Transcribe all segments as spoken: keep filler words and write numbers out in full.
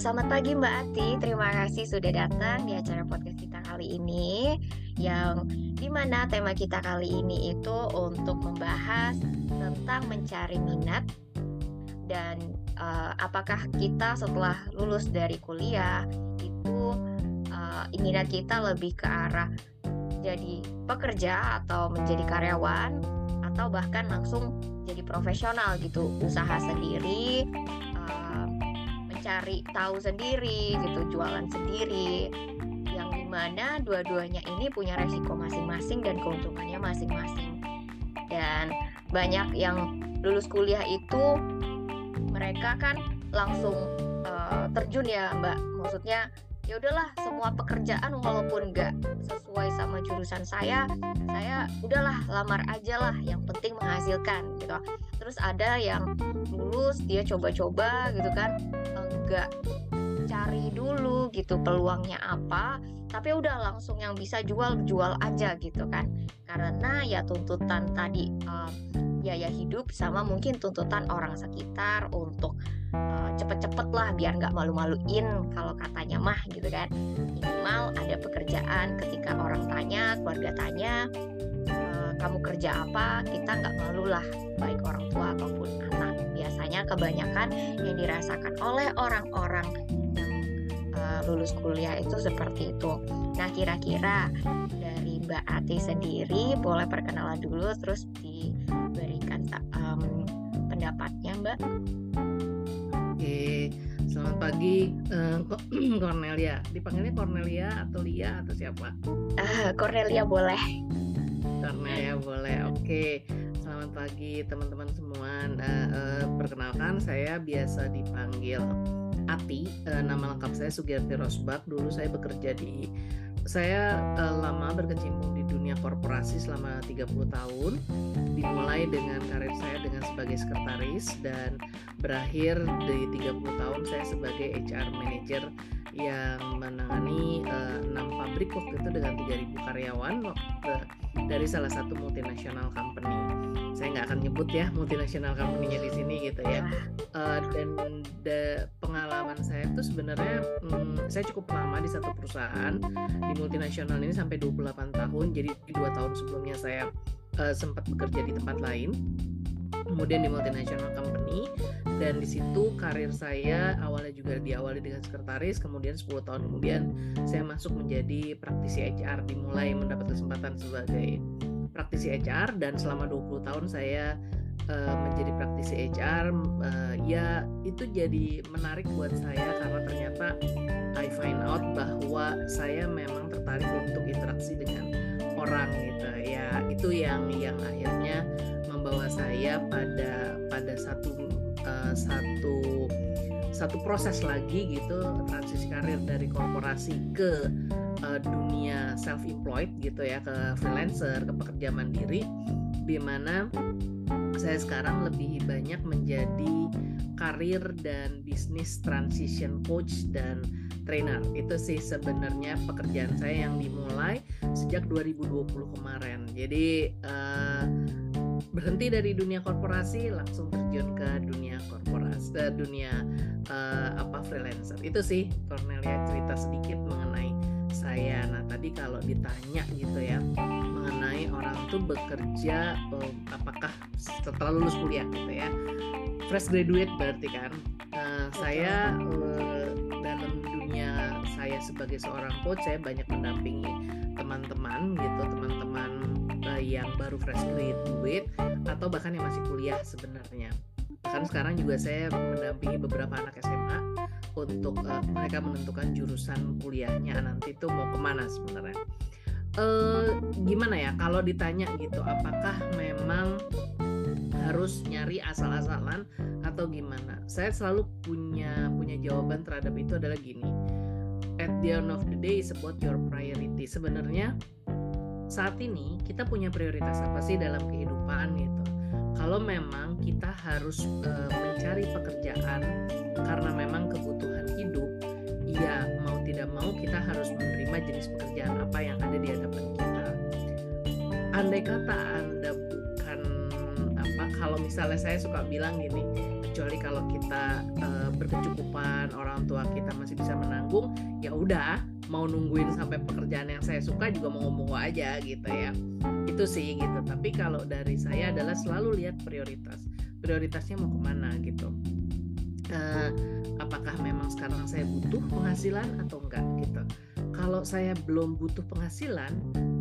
Selamat pagi Mbak Ati, terima kasih sudah datang di acara podcast kita kali ini, yang dimana tema kita kali ini itu untuk membahas tentang mencari minat dan uh, apakah kita setelah lulus dari kuliah itu uh, minat kita lebih ke arah jadi pekerja atau menjadi karyawan atau bahkan langsung jadi profesional gitu, usaha sendiri, uh, mencari tahu sendiri gitu, jualan sendiri, yang dimana dua-duanya ini punya resiko masing-masing dan keuntungannya masing-masing. Dan banyak yang lulus kuliah itu mereka kan langsung uh, terjun ya Mbak, maksudnya ya udahlah semua pekerjaan walaupun nggak sesuai sama jurusan saya saya udahlah lamar aja lah, yang penting menghasilkan gitu. Terus ada yang lulus dia coba-coba gitu kan, nggak cari dulu gitu peluangnya apa, tapi udah langsung yang bisa jual-jual aja gitu kan, karena ya tuntutan tadi um, biaya hidup sama mungkin tuntutan orang sekitar untuk uh, cepet-cepet lah biar gak malu-maluin kalau katanya mah gitu kan, minimal ada pekerjaan ketika orang tanya, keluarga tanya uh, kamu kerja apa, kita gak malu lah, baik orang tua ataupun anak. Biasanya kebanyakan yang dirasakan oleh orang-orang yang uh, lulus kuliah itu seperti itu. Nah kira-kira dari Mbak Ati sendiri boleh perkenalan dulu terus di berikan um, pendapatnya Mbak. Oke, selamat pagi uh, Cornelia. Dipanggilnya Cornelia atau Lia atau siapa? Uh, Cornelia boleh. Cornelia boleh. Oke, selamat pagi teman-teman semua. Nah, uh, perkenalkan saya biasa dipanggil Ati. Uh, nama lengkap saya Sugiyarti Rosbak. Dulu saya bekerja di Saya uh, lama berkecimpung di dunia korporasi selama tiga puluh tahun, dimulai dengan karir saya dengan sebagai sekretaris dan berakhir di tiga puluh tahun saya sebagai H R manager yang menangani uh, enam pabrik waktu itu dengan tiga ribu karyawan waktu, uh, dari salah satu multinational company. Saya nggak akan nyebut ya multinational company-nya di sini gitu ya. Uh, dan de, pengalaman saya itu sebenarnya hmm, saya cukup lama di satu perusahaan. Di multinasional ini sampai dua puluh delapan tahun, jadi dua tahun sebelumnya saya uh, sempat bekerja di tempat lain, kemudian di multinational company, dan di situ karir saya awalnya juga diawali dengan sekretaris, kemudian sepuluh tahun kemudian saya masuk menjadi praktisi H R, dimulai mendapat kesempatan sebagai praktisi H R, dan selama dua puluh tahun saya uh, menjadi praktisi H R. Uh, ya itu jadi menarik buat saya karena ternyata I find out bahwa saya memang tertarik untuk interaksi dengan orang gitu ya. Itu yang yang akhirnya membawa saya pada pada satu uh, satu satu proses lagi gitu, transisi karir dari korporasi ke uh, dunia self-employed gitu ya, ke freelancer, ke pekerja mandiri, di mana saya sekarang lebih banyak menjadi karir dan bisnis transition coach dan trainer. Itu sih sebenarnya pekerjaan saya yang dimulai sejak dua ribu dua puluh kemarin. Jadi uh, berhenti dari dunia korporasi langsung terjun ke dunia korporasi, ke dunia uh, apa freelancer. Itu sih Cornelia cerita sedikit mengenai saya. Nah tadi kalau ditanya gitu ya mengenai orang tuh bekerja uh, apakah setelah lulus kuliah gitu ya, fresh graduate berarti kan. Uh, saya uh, dalam dunia saya sebagai seorang coach, saya banyak mendampingi teman-teman gitu, teman-teman uh, yang baru fresh graduate atau bahkan yang masih kuliah sebenarnya. Bahkan sekarang juga saya mendampingi beberapa anak S M A untuk uh, mereka menentukan jurusan kuliahnya nanti tuh mau kemana sebenarnya. Uh, gimana ya kalau ditanya gitu, apakah memang harus nyari asal-asalan atau gimana? Saya selalu punya punya jawaban terhadap itu adalah gini. At the end of the day is about your priority. Sebenarnya saat ini kita punya prioritas apa sih dalam kehidupan gitu. Kalau memang kita harus e, mencari pekerjaan karena memang kebutuhan hidup, ya mau tidak mau kita harus menerima jenis pekerjaan apa yang ada di hadapan kita. Andai kata Anda, kalau misalnya saya suka bilang gini, kecuali kalau kita uh, berkecukupan, orang tua kita masih bisa menanggung, ya udah mau nungguin sampai pekerjaan yang saya suka juga mau ngomong aja gitu ya, itu sih gitu. Tapi kalau dari saya adalah selalu lihat prioritas, prioritasnya mau kemana gitu. Uh, apakah memang sekarang saya butuh penghasilan atau enggak gitu. Kalau saya belum butuh penghasilan,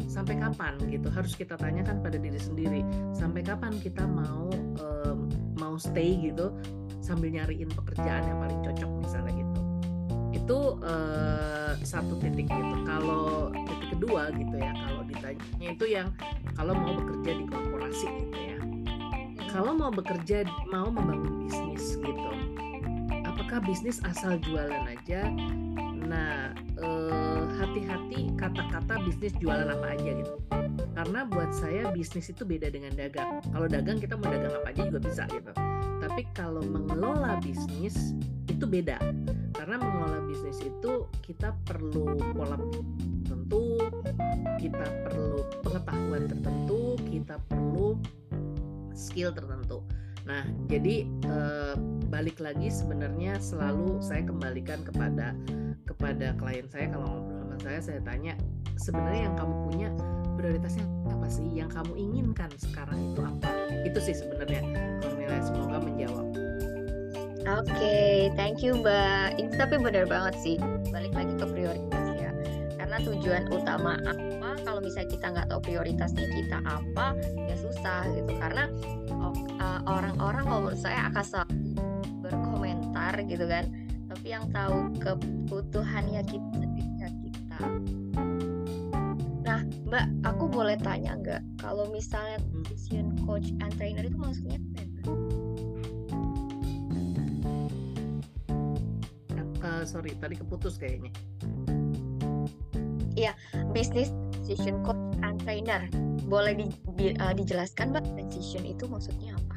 sampai kapan gitu, harus kita tanyakan pada diri sendiri, sampai kapan kita mau um, mau stay gitu sambil nyariin pekerjaan yang paling cocok misalnya gitu. Itu uh, satu titik gitu. Kalau titik kedua gitu ya, kalau ditanya itu yang kalau mau bekerja di korporasi gitu ya, kalau mau bekerja mau membangun bisnis gitu, apakah bisnis asal jualan aja? Nah, eh, hati-hati kata-kata bisnis jualan apa aja gitu. Karena buat saya bisnis itu beda dengan dagang. Kalau dagang kita mau dagang apa aja juga bisa gitu. Tapi kalau mengelola bisnis itu beda. Karena mengelola bisnis itu kita perlu pola tertentu, kita perlu pengetahuan tertentu, kita perlu skill tertentu. Nah, jadi eh, balik lagi sebenarnya selalu saya kembalikan kepada kepada klien saya. Kalau ngobrol sama saya, saya tanya sebenarnya yang kamu punya prioritasnya apa sih? Yang kamu inginkan sekarang itu apa? Itu sih sebenarnya. Cornelia semoga menjawab. Oke, okay, thank you Mbak. Ini tapi benar banget sih. Balik lagi ke prioritas ya. Karena tujuan utama apa? Kalau misalnya kita nggak tahu prioritasnya kita apa, ya susah gitu. Karena Uh, orang-orang kalau menurut saya akan selalu berkomentar gitu kan, tapi yang tahu kebutuhannya kita, kita. Nah Mbak, aku boleh tanya nggak kalau misalnya nutrition coach and trainer itu maksudnya apa? Uh, sorry tadi keputus kayaknya. Iya, business nutrition coach and trainer, boleh di, di, uh, dijelaskan Mbak nutrition itu maksudnya apa?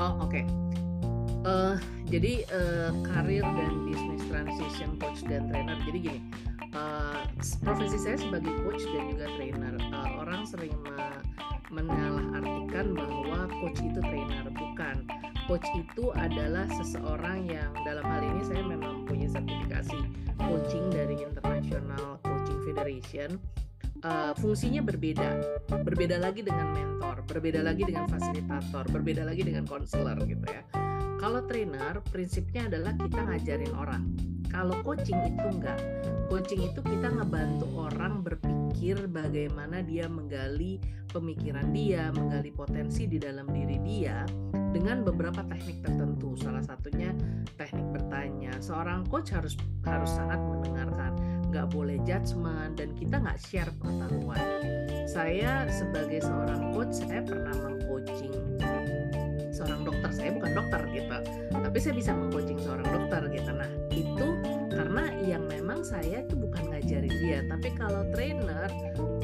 Oh oke, okay. uh, jadi uh, karir dan bisnis transition coach dan trainer. Jadi gini, uh, profesi saya sebagai coach dan juga trainer, uh, orang sering me- menyalahartikan bahwa coach itu trainer. Bukan, coach itu adalah seseorang yang dalam hal ini saya memang punya sertifikasi coaching dari International Coaching Federation. Uh, fungsinya berbeda, berbeda lagi dengan mentor, berbeda lagi dengan fasilitator, berbeda lagi dengan konselor gitu ya. Kalau trainer prinsipnya adalah kita ngajarin orang. Kalau coaching itu enggak, coaching itu kita ngebantu orang berpikir bagaimana dia menggali pemikiran dia, menggali potensi di dalam diri dia dengan beberapa teknik tertentu. Salah satunya teknik bertanya. Seorang coach harus harus sangat mendengarkan, nggak boleh judgement, dan kita nggak share pengetahuan. Saya sebagai seorang coach, saya pernah mengcoaching seorang dokter. Saya bukan dokter gitu, tapi saya bisa mengcoaching seorang dokter gitu. Nah itu karena yang memang saya itu bukan ngajarin dia. Tapi kalau trainer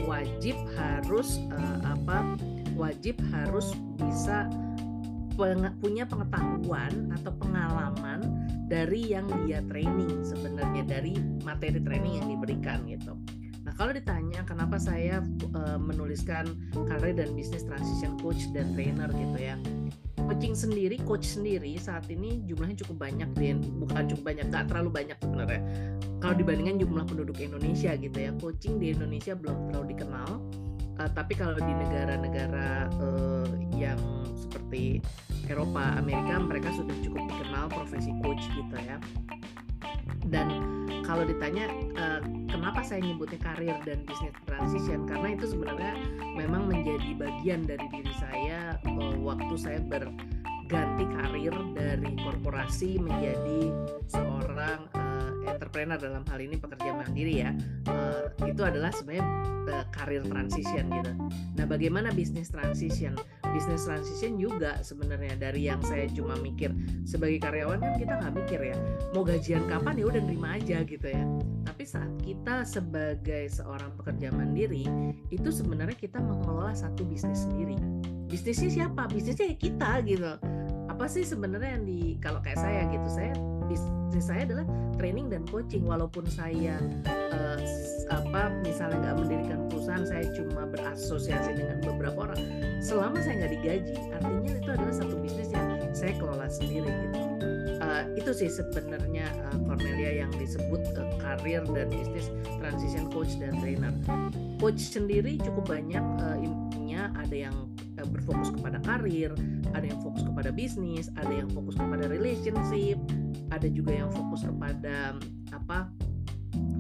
wajib harus uh, apa? Wajib harus bisa peng- punya pengetahuan atau pengalaman dari yang dia training sebenarnya, dari materi training yang diberikan gitu. Nah kalau ditanya kenapa saya uh, menuliskan karir dan bisnis transition coach dan trainer gitu ya, coaching sendiri, coach sendiri saat ini jumlahnya cukup banyak, dan bukan cukup banyak, nggak terlalu banyak sebenarnya kalau dibandingkan jumlah penduduk Indonesia gitu ya. Coaching di Indonesia belum terlalu dikenal, uh, tapi kalau di negara-negara uh, yang seperti Eropa, Amerika, mereka sudah cukup dikenal profesi coach gitu ya. Dan kalau ditanya uh, kenapa saya nyebutnya karir dan bisnis transition, karena itu sebenarnya memang menjadi bagian dari diri saya uh, waktu saya berganti karir dari korporasi menjadi seorang uh, entrepreneur, dalam hal ini pekerja mandiri ya. Uh, itu adalah sebenarnya uh, karir transition gitu. Nah bagaimana bisnis transition? Bisnis transition juga sebenarnya dari yang saya cuma mikir sebagai karyawan kan kita nggak mikir ya, mau gajian kapan ya udah nerima aja gitu ya. Tapi saat kita sebagai seorang pekerja mandiri itu sebenarnya kita mengelola satu bisnis sendiri. Bisnisnya siapa? Bisnisnya kita gitu. Apa sih sebenarnya yang di, kalau kayak saya gitu, saya bisnis saya adalah training dan coaching. Walaupun saya uh, apa misalnya nggak mendirikan perusahaan, saya cuma berasosiasi dengan beberapa orang, selama saya nggak digaji, artinya itu adalah satu bisnis yang saya kelola sendiri gitu. Uh, itu sih sebenarnya uh, Cornelia yang disebut uh, karir dan bisnis transition coach dan trainer. Coach sendiri cukup banyak uh, intinya, ada yang uh, berfokus kepada karir, ada yang fokus kepada bisnis, ada yang fokus kepada relationship, ada juga yang fokus kepada apa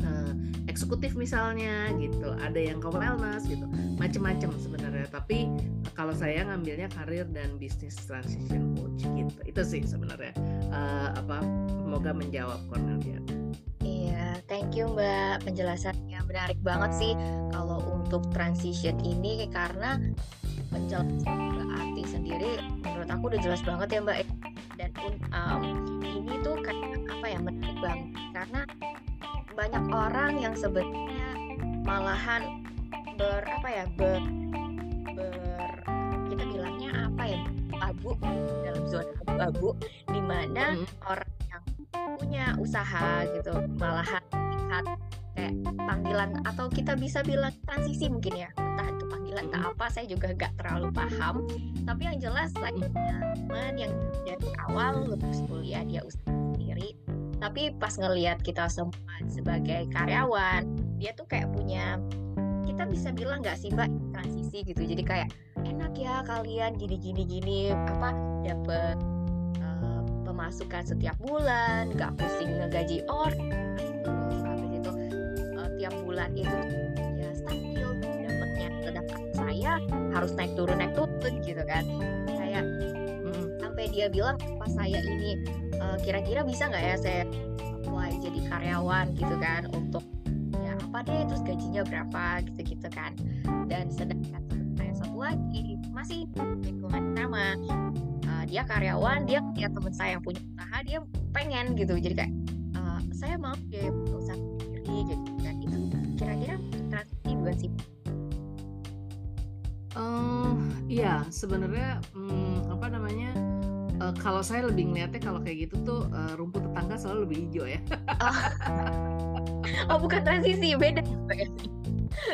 uh, eksekutif misalnya gitu, ada yang ke wellness gitu, macam-macam sebenarnya. Tapi kalau saya ngambilnya karir dan bisnis transition coach gitu. Itu sih sebenarnya uh, apa semoga menjawab Cornelia. Iya, thank you Mbak penjelasannya, menarik banget sih kalau untuk transition ini, karena penjelasan Mbak Ati sendiri menurut aku udah jelas banget ya Mbak, dan um, ini tuh kayak apa ya, menarik banget karena banyak orang yang sebenarnya malahan ber apa ya ber, ber kita bilangnya apa ya abu dalam zona abu-abu, di mana mm-hmm. orang yang punya usaha gitu malahan lihat kayak panggilan, atau kita bisa bilang transisi mungkin ya, entah itu panggilan entah apa, saya juga gak terlalu paham, tapi yang jelas saya teman yang dari awal lulus kuliah dia usaha sendiri. Tapi pas ngelihat kita semua sebagai karyawan, dia tuh kayak punya, kita bisa bilang nggak sih Mbak, transisi gitu. Jadi kayak enak ya kalian gini-gini-gini apa dapat uh, pemasukan setiap bulan, nggak pusing ngegaji orang, terus habis itu uh, tiap bulan itu ya stabil dapatnya. Sedangkan saya harus naik turun naik turun gitu kan. Saya hmm, sampai dia bilang pas saya ini kira-kira bisa nggak ya saya mulai jadi karyawan gitu kan, untuk ya apa deh, terus gajinya berapa gitu-gitu kan. Dan sedangkan saya satu lagi masih lingkungan sama uh, dia karyawan, dia punya teman saya yang punya usaha, dia pengen gitu, jadi kayak uh, saya mau deh usaha sendiri gitu kan. Itu kira-kira transisi bukan sih? Uh, iya sebenarnya hmm, apa namanya Uh, kalau saya lebih ngeliatnya kalau kayak gitu tuh uh, rumput tetangga selalu lebih hijau ya. oh. oh bukan transisi, beda.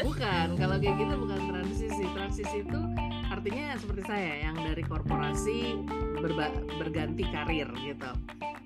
Bukan, kalau kayak gitu bukan transisi. Transisi itu artinya seperti saya yang dari korporasi berba- berganti karir gitu.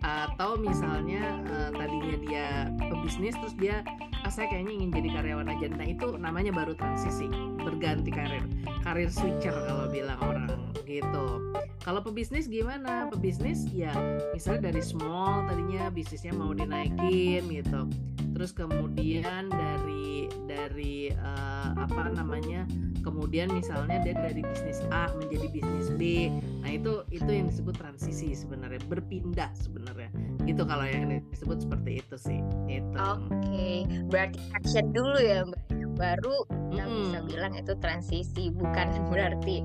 Atau misalnya uh, tadinya dia ke bisnis terus dia ah, saya kayaknya ingin jadi karyawan aja. Nah itu namanya baru transisi, berganti karir. Karir switcher kalau bilang orang gitu. Kalau pebisnis gimana? Pebisnis ya misalnya dari small tadinya bisnisnya mau dinaikin gitu. Terus kemudian dari dari uh, apa namanya? Kemudian misalnya dia dari bisnis A menjadi bisnis B. Nah, itu itu yang disebut transisi sebenarnya, berpindah sebenarnya. Gitu kalau yang disebut seperti itu sih. Gitu. Oke, okay. Berarti action dulu ya, Mbak. Baru kita hmm. bisa bilang itu transisi, bukan berarti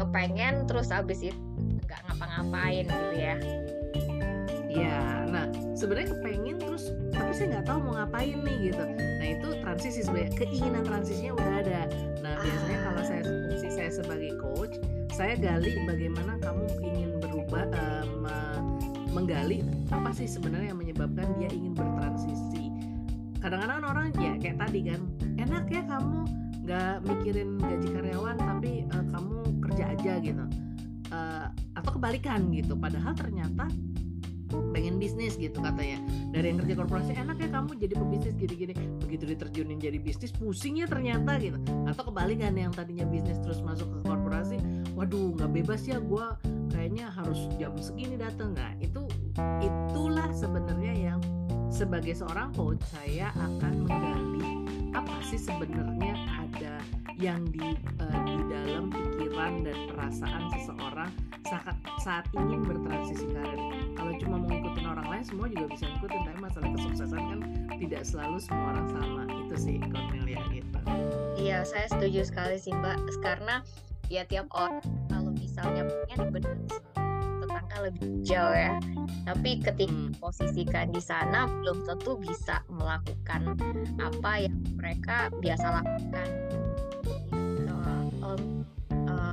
kepengen terus abis itu nggak ngapa-ngapain gitu ya. Iya, nah sebenarnya kepengen terus tapi saya nggak tahu mau ngapain nih gitu. Nah itu transisi sebenarnya, keinginan transisinya udah ada. Nah biasanya ah. kalau saya fungsi saya sebagai coach, saya gali bagaimana kamu ingin berubah, uh, menggali apa sih sebenarnya yang menyebabkan dia ingin bertransisi. Kadang-kadang orang ya kayak tadi kan, enak ya kamu nggak mikirin gaji karyawan tapi uh, kamu kerja aja gitu, uh, atau kebalikan gitu, padahal ternyata pengen bisnis gitu katanya. Dari yang kerja korporasi enak ya kamu jadi pebisnis gini-gini, begitu diterjunin jadi bisnis pusingnya ternyata gitu. Atau kebalikan, yang tadinya bisnis terus masuk ke korporasi, waduh nggak bebas ya gue, kayaknya harus jam segini datang. Nah itu itulah sebenarnya yang sebagai seorang coach saya akan menggali apa sih sebenarnya ada yang di uh, di dalam pikiran dan perasaan seseorang saat, saat ingin bertransisi karir. Kalau cuma mau ngikutin orang lain semua juga bisa ngikutin, tapi masalah kesuksesan kan tidak selalu semua orang sama. Itu sih Cornelia gitu. Iya, saya setuju sekali sih Mbak, karena ya tiap orang kalau misalnya pengen benar tetangga lebih jauh ya, tapi ketika hmm. posisikan di sana belum tentu bisa melakukan apa yang mereka biasa lakukan. So, um, uh,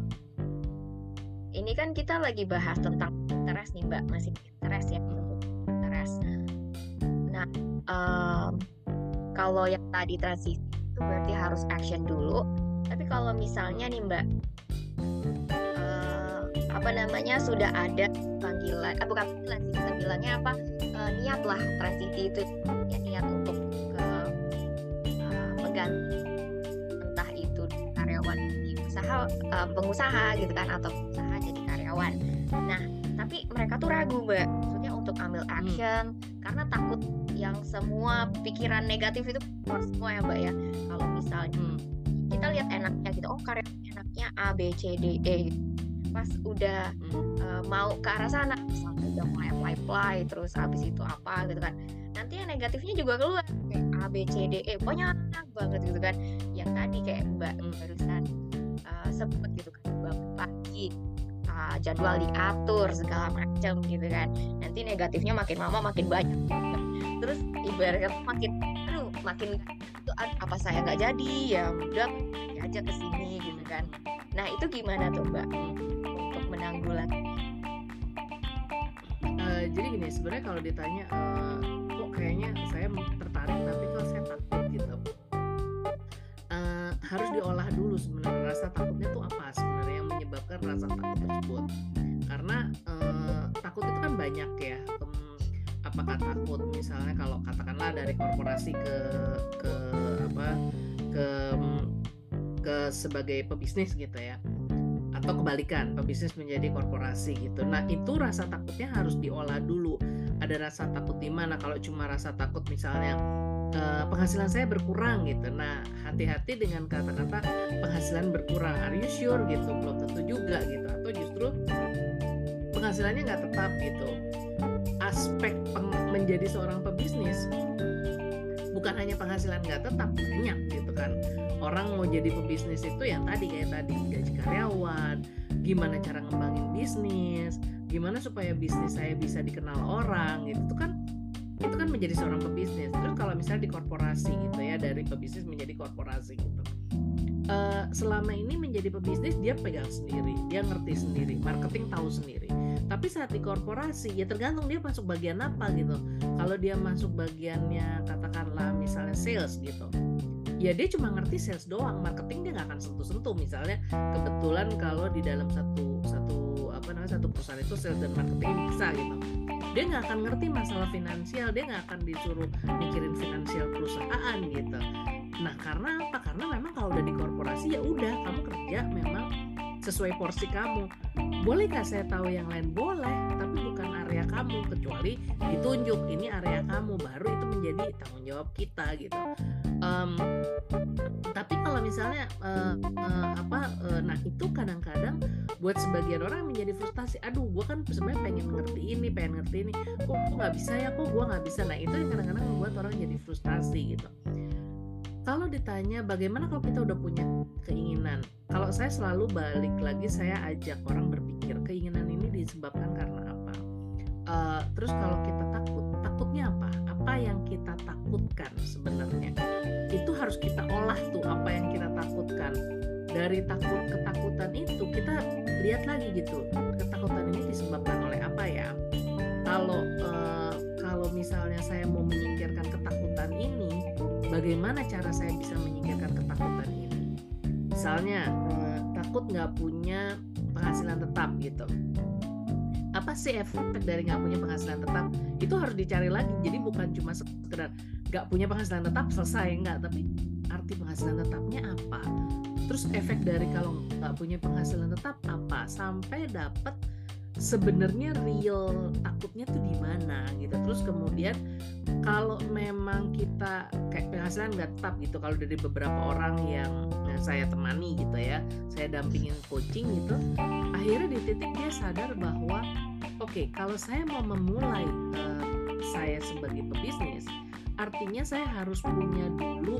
ini kan kita lagi bahas tentang interest nih Mbak, masih interest ya, interest. Nah, um, kalau yang tadi transisi itu berarti harus action dulu. Tapi kalau misalnya nih Mbak, uh, apa apa namanya sudah ada panggilan, ah, bukan panggilan sih, kita bilangnya apa uh, niat lah transisi itu ya, niat untuk ke uh, mengganti entah itu karyawan di usaha uh, pengusaha gitu kan, atau usaha jadi karyawan. Nah tapi mereka tuh ragu mbak, maksudnya untuk ambil action hmm. karena takut yang semua pikiran negatif itu keluar semua ya mbak ya. Kalau misalnya hmm. kita lihat enaknya gitu, oh karyawan enaknya A B C D E, pas udah hmm. uh, mau ke arah sana misalnya udah mulai apply apply terus habis itu apa gitu kan, nanti yang negatifnya juga keluar kayak A B C D E, pokoknya enak banget gitu kan, yang tadi kayak mbak barusan uh, sebut gitu kan, bangun pagi uh, jadwal diatur segala macam gitu kan, nanti negatifnya makin lama makin banyak gitu kan. Terus ibaratnya makin aduh makin itu apa saya nggak jadi ya udah aja kesini gitu kan. Nah itu gimana tuh mbak untuk menanggulangi? Uh, jadi gini, sebenarnya kalau ditanya uh, kok kayaknya saya tertarik tapi kok saya takut gitu, uh, harus diolah dulu sebenarnya rasa takutnya tuh apa sebenarnya yang menyebabkan rasa takut tersebut. Karena uh, takut itu kan banyak ya. Apakah takut misalnya kalau katakanlah dari korporasi ke ke apa ke ke sebagai pebisnis gitu ya, atau kebalikan pebisnis menjadi korporasi gitu. Nah itu rasa takutnya harus diolah dulu. Ada rasa takut di mana? Kalau cuma rasa takut misalnya eh, penghasilan saya berkurang gitu. Nah hati-hati dengan kata-kata penghasilan berkurang. Are you sure gitu? Belum tentu juga gitu. Atau justru penghasilannya nggak tetap gitu. Aspek peng- menjadi seorang pebisnis bukan hanya penghasilan nggak tetap, banyak gitu kan. Orang mau jadi pebisnis itu yang tadi kayak tadi, gaji karyawan, gimana cara ngembangin bisnis, gimana supaya bisnis saya bisa dikenal orang gitu. Itu kan itu kan menjadi seorang pebisnis. Terus kalau misalnya di korporasi gitu ya, dari pebisnis menjadi korporasi gitu. Uh, selama ini menjadi pebisnis dia pegang sendiri, dia ngerti sendiri, marketing tahu sendiri. Tapi saat di korporasi ya tergantung dia masuk bagian apa gitu. Kalau dia masuk bagiannya katakanlah misalnya sales gitu, ya dia cuma ngerti sales doang, marketing dia nggak akan sentuh-sentuh. Misalnya kebetulan kalau di dalam satu satu apa namanya satu perusahaan itu sales dan marketing bisa gitu, dia nggak akan ngerti masalah finansial, dia nggak akan disuruh mikirin finansial perusahaan gitu. Nah karena apa? Karena memang kalau udah di korporasi ya udah kamu kerja memang sesuai porsi kamu. Bolehkah saya tahu yang lain? Boleh, tapi bukan area kamu, kecuali ditunjuk ini area kamu, baru itu menjadi tanggung jawab kita gitu. Um, tapi kalau misalnya uh, uh, apa, uh, nah itu kadang-kadang buat sebagian orang menjadi frustasi. Aduh, gue kan sebenarnya pengen ngerti ini, pengen ngerti ini, kok nggak bisa ya, kok gue nggak bisa. Nah itu yang kadang-kadang membuat orang jadi frustasi gitu. Kalau ditanya bagaimana kalau kita udah punya keinginan, kalau saya selalu balik lagi, saya ajak orang berpikir keinginan ini disebabkan karena apa. Uh, terus kalau kita takut, takutnya apa? Apa yang kita takutkan sebenarnya? Itu harus kita olah tuh apa yang kita takutkan. Dari takut ketakutan itu kita lihat lagi gitu, ketakutan ini disebabkan oleh apa ya? Kalau uh, kalau misalnya saya mau menyingkirkan ketakutan ini, bagaimana cara saya bisa menyingkirkan ketakutan ini? Misalnya eh, takut nggak punya penghasilan tetap gitu. Apa sih efek dari nggak punya penghasilan tetap? Itu harus dicari lagi. Jadi bukan cuma sekedar nggak punya penghasilan tetap selesai, nggak. Tapi arti penghasilan tetapnya apa? Terus efek dari kalau nggak punya penghasilan tetap apa? Sampai dapat sebenarnya real takutnya tuh di mana gitu. Terus kemudian kalau memang kita kayak penghasilan nggak tetap gitu, kalau dari beberapa orang yang saya temani gitu ya, saya dampingin coaching gitu, akhirnya di titik dia sadar bahwa oke, okay, kalau saya mau memulai uh, saya sebagai pebisnis, artinya saya harus punya dulu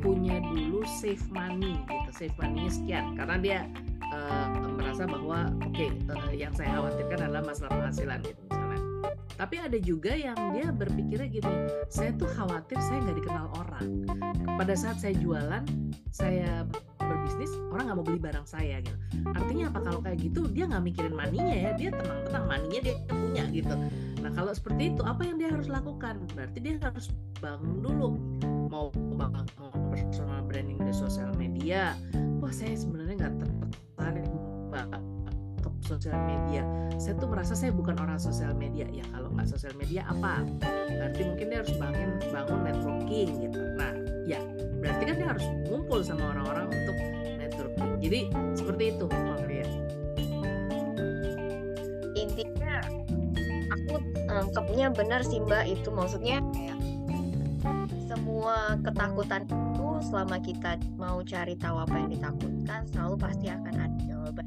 punya dulu save money gitu, save money sekian, karena dia Uh, merasa bahwa oke okay, uh, yang saya khawatirkan adalah masalah penghasilan gitu misalnya. Tapi ada juga yang dia berpikirnya gini, saya tuh khawatir saya nggak dikenal orang. Pada saat saya jualan, saya berbisnis, orang nggak mau beli barang saya gitu. Artinya apa kalau kayak gitu? Dia nggak mikirin maninya ya, dia tenang-tenang, maninya dia punya gitu. Nah kalau seperti itu, apa yang dia harus lakukan? Berarti dia harus bangun dulu, mau bangun personal branding di sosial media. Wah saya sebenarnya nggak tertarik ke sosial media. Saya tuh merasa saya bukan orang sosial media. Ya kalau nggak sosial media apa? Berarti mungkin dia harus bangun, bangun networking gitu. Nah ya berarti kan dia harus ngumpul sama orang-orang untuk networking. Jadi seperti itu Cornelia. Intinya aku tangkapnya benar sih Mbak, itu maksudnya kayak semua ketakutan itu selama kita mau cari tahu apa yang ditakutkan selalu pasti akan ada jawaban.